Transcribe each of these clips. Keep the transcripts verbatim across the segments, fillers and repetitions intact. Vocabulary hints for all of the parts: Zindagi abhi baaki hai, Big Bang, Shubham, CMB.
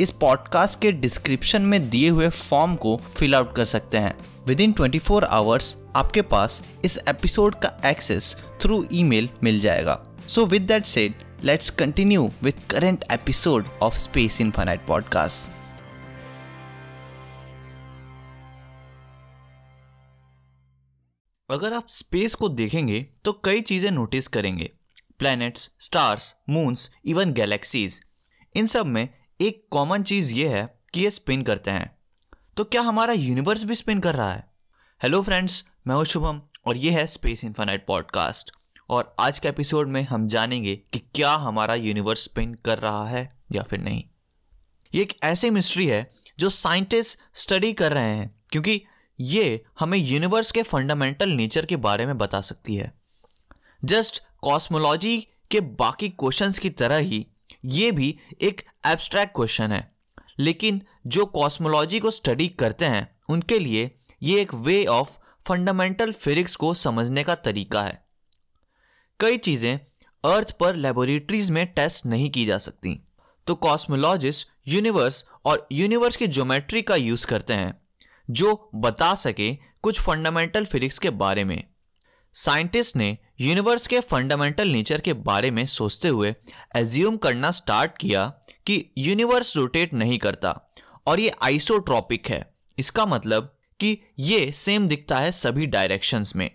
इस पॉडकास्ट के डिस्क्रिप्शन में दिए हुए फॉर्म को फिल आउट कर सकते हैं। विद इन चौबीस आवर्स आपके पास इस एपिसोड का एक्सेस थ्रू ईमेल मिल जाएगा। So with that said, let's continue with current episode of Space Infinite podcast. अगर आप स्पेस को देखेंगे तो कई चीजें नोटिस करेंगे, planets, stars, moons, even galaxies. इन सब में एक कॉमन चीज़ ये है कि ये स्पिन करते हैं। तो क्या हमारा यूनिवर्स भी स्पिन कर रहा है? हेलो फ्रेंड्स, मैं हूँ शुभम और ये है स्पेस इनफिनाइट पॉडकास्ट। और आज के एपिसोड में हम जानेंगे कि क्या हमारा यूनिवर्स स्पिन कर रहा है या फिर नहीं। ये एक ऐसी मिस्ट्री है जो साइंटिस्ट स्टडी कर रहे हैं, क्योंकि ये हमें यूनिवर्स के फंडामेंटल नेचर के बारे में बता सकती है। जस्ट कॉस्मोलॉजी के बाकी क्वेश्चंस की तरह ही ये भी एक एब्स्ट्रैक्ट क्वेश्चन है, लेकिन जो कॉस्मोलॉजी को स्टडी करते हैं उनके लिए ये एक वे ऑफ फंडामेंटल फिजिक्स को समझने का तरीका है। कई चीज़ें अर्थ पर लेबोरेटरीज में टेस्ट नहीं की जा सकती, तो कॉस्मोलॉजिस्ट यूनिवर्स और यूनिवर्स की ज्योमेट्री का यूज़ करते हैं जो बता सके कुछ फंडामेंटल फिजिक्स के बारे में। साइंटिस्ट ने यूनिवर्स के फंडामेंटल नेचर के बारे में सोचते हुए एज्यूम करना स्टार्ट किया कि यूनिवर्स रोटेट नहीं करता और ये आइसोट्रॉपिक है। इसका मतलब कि ये सेम दिखता है सभी डायरेक्शंस में।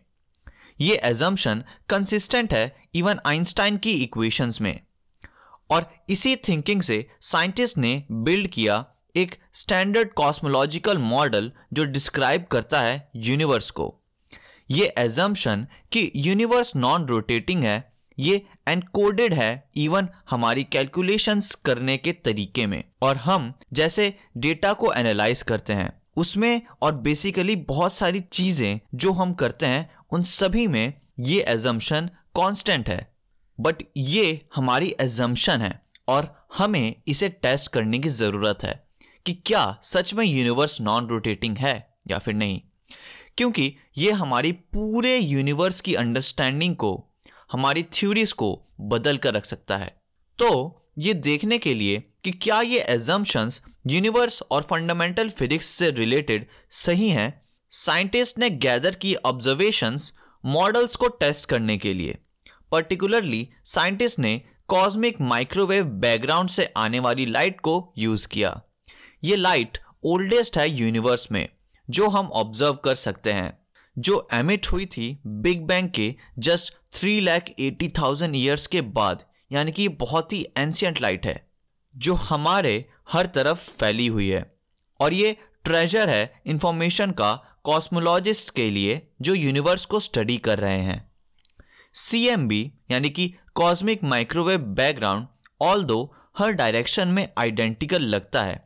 ये एजम्पशन कंसिस्टेंट है इवन आइंस्टाइन की इक्वेशंस में। और इसी थिंकिंग से साइंटिस्ट ने बिल्ड किया एक स्टैंडर्ड कॉस्मोलॉजिकल मॉडल जो डिस्क्राइब करता है यूनिवर्स को। ये एजम्पशन कि यूनिवर्स नॉन रोटेटिंग है, ये एनकोडेड है इवन हमारी कैलकुलेशंस करने के तरीके में, और हम जैसे डेटा को एनालाइज करते हैं उसमें, और बेसिकली बहुत सारी चीज़ें जो हम करते हैं उन सभी में ये एजम्पशन कांस्टेंट है। बट ये हमारी एजम्पशन है और हमें इसे टेस्ट करने की ज़रूरत है कि क्या सच में यूनिवर्स नॉन रोटेटिंग है या फिर नहीं, क्योंकि ये हमारी पूरे यूनिवर्स की अंडरस्टैंडिंग को, हमारी थ्योरीज को बदल कर रख सकता है। तो ये देखने के लिए कि क्या ये एजम्पशंस यूनिवर्स और फंडामेंटल फिजिक्स से रिलेटेड सही हैं, साइंटिस्ट ने गैदर की ऑब्जर्वेशंस मॉडल्स को टेस्ट करने के लिए। पर्टिकुलरली साइंटिस्ट ने कॉस्मिक माइक्रोवेव बैकग्राउंड से आने वाली लाइट को यूज़ किया। ये लाइट ओल्डेस्ट है यूनिवर्स में जो हम ऑब्जर्व कर सकते हैं, जो एमिट हुई थी बिग बैंग के just three lakh eighty thousand years के बाद, यानी कि बहुत ही एंशियंट लाइट है जो हमारे हर तरफ फैली हुई है। और ये ट्रेजर है इंफॉर्मेशन का कॉस्मोलॉजिस्ट के लिए जो यूनिवर्स को स्टडी कर रहे हैं। सी एम बी यानी कि कॉस्मिक माइक्रोवेव बैकग्राउंड, ऑल्दो हर डायरेक्शन में आइडेंटिकल लगता है,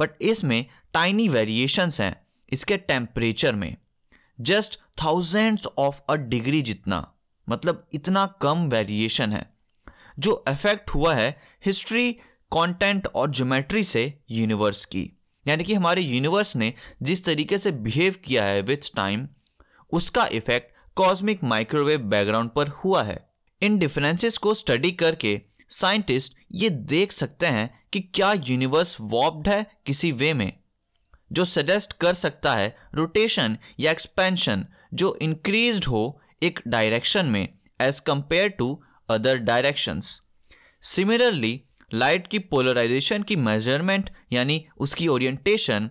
बट इसमें टाइनी वेरिएशंस हैं इसके टेम्परेचर में, just thousands of a degree जितना, मतलब इतना कम वेरिएशन है जो अफेक्ट हुआ है हिस्ट्री, कंटेंट और ज्योमेट्री से यूनिवर्स की। यानी कि हमारे यूनिवर्स ने जिस तरीके से बिहेव किया है विथ टाइम, उसका इफेक्ट कॉस्मिक माइक्रोवेव बैकग्राउंड पर हुआ है। इन डिफरेंसेस को स्टडी करके साइंटिस्ट ये देख सकते हैं कि क्या यूनिवर्स वॉर्प्ड है किसी वे में, जो सजेस्ट कर सकता है रोटेशन या एक्सपेंशन जो इंक्रीज्ड हो एक डायरेक्शन में as compare to other directions. Similarly light की पोलराइजेशन की मेजरमेंट यानी उसकी ओरिएंटेशन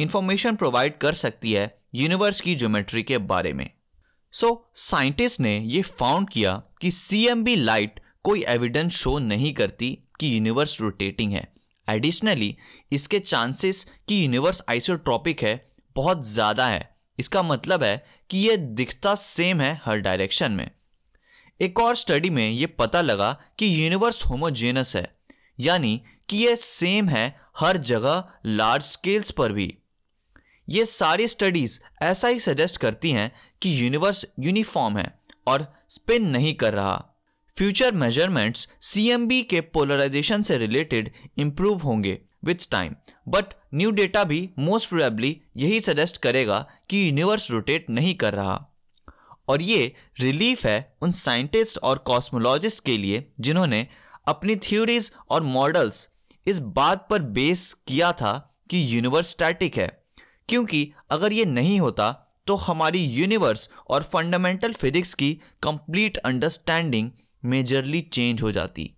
इंफॉर्मेशन प्रोवाइड कर सकती है यूनिवर्स की ज्योमेट्री के बारे में। सो साइंटिस्ट ने ये फाउंड किया कि सीएमबी लाइट कोई एविडेंस शो नहीं करती कि यूनिवर्स रोटेटिंग है। एडिशनली इसके चांसेस कि यूनिवर्स आइसोट्रॉपिक है बहुत ज़्यादा है। इसका मतलब है कि ये दिखता सेम है हर डायरेक्शन में। एक और स्टडी में ये पता लगा कि यूनिवर्स होमोजेनस है, यानी कि ये सेम है हर जगह लार्ज स्केल्स पर भी। ये सारी स्टडीज ऐसा ही सजेस्ट करती हैं कि यूनिवर्स यूनिफॉर्म है और स्पिन नहीं कर रहा। Future measurements C M B के पोलराइजेशन से रिलेटेड इम्प्रूव होंगे with time, but new data भी मोस्ट प्रोबेबली यही सजेस्ट करेगा कि यूनिवर्स रोटेट नहीं कर रहा। और ये रिलीफ है उन साइंटिस्ट और कॉस्मोलॉजिस्ट के लिए जिन्होंने अपनी थ्योरीज और मॉडल्स इस बात पर बेस किया था कि यूनिवर्स स्टैटिक है, क्योंकि अगर ये नहीं होता तो हमारी यूनिवर्स और फंडामेंटल फिजिक्स की कंप्लीट अंडरस्टैंडिंग मेजरली चेंज हो जाती।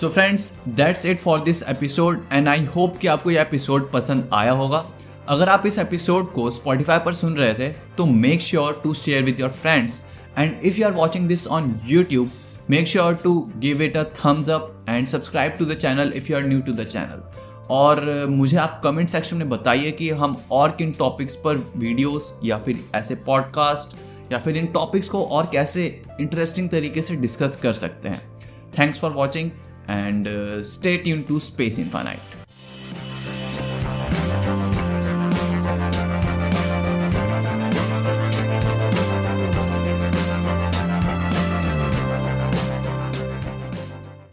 So friends, that's it for this episode and I hope कि आपको यह एपिसोड पसंद आया होगा। अगर आप इस एपिसोड को स्पॉटिफाई पर सुन रहे थे तो make sure to share with your friends, and if you are watching this on YouTube make sure to give it a thumbs up and subscribe to the channel if you are new to the channel. और मुझे आप comment section में बताइए कि हम और किन topics पर वीडियोस या फिर ऐसे पॉडकास्ट या फिर इन टॉपिक्स को और कैसे इंटरेस्टिंग तरीके से डिस्कस कर सकते हैं। Thanks for watching and stay tuned to space infinite.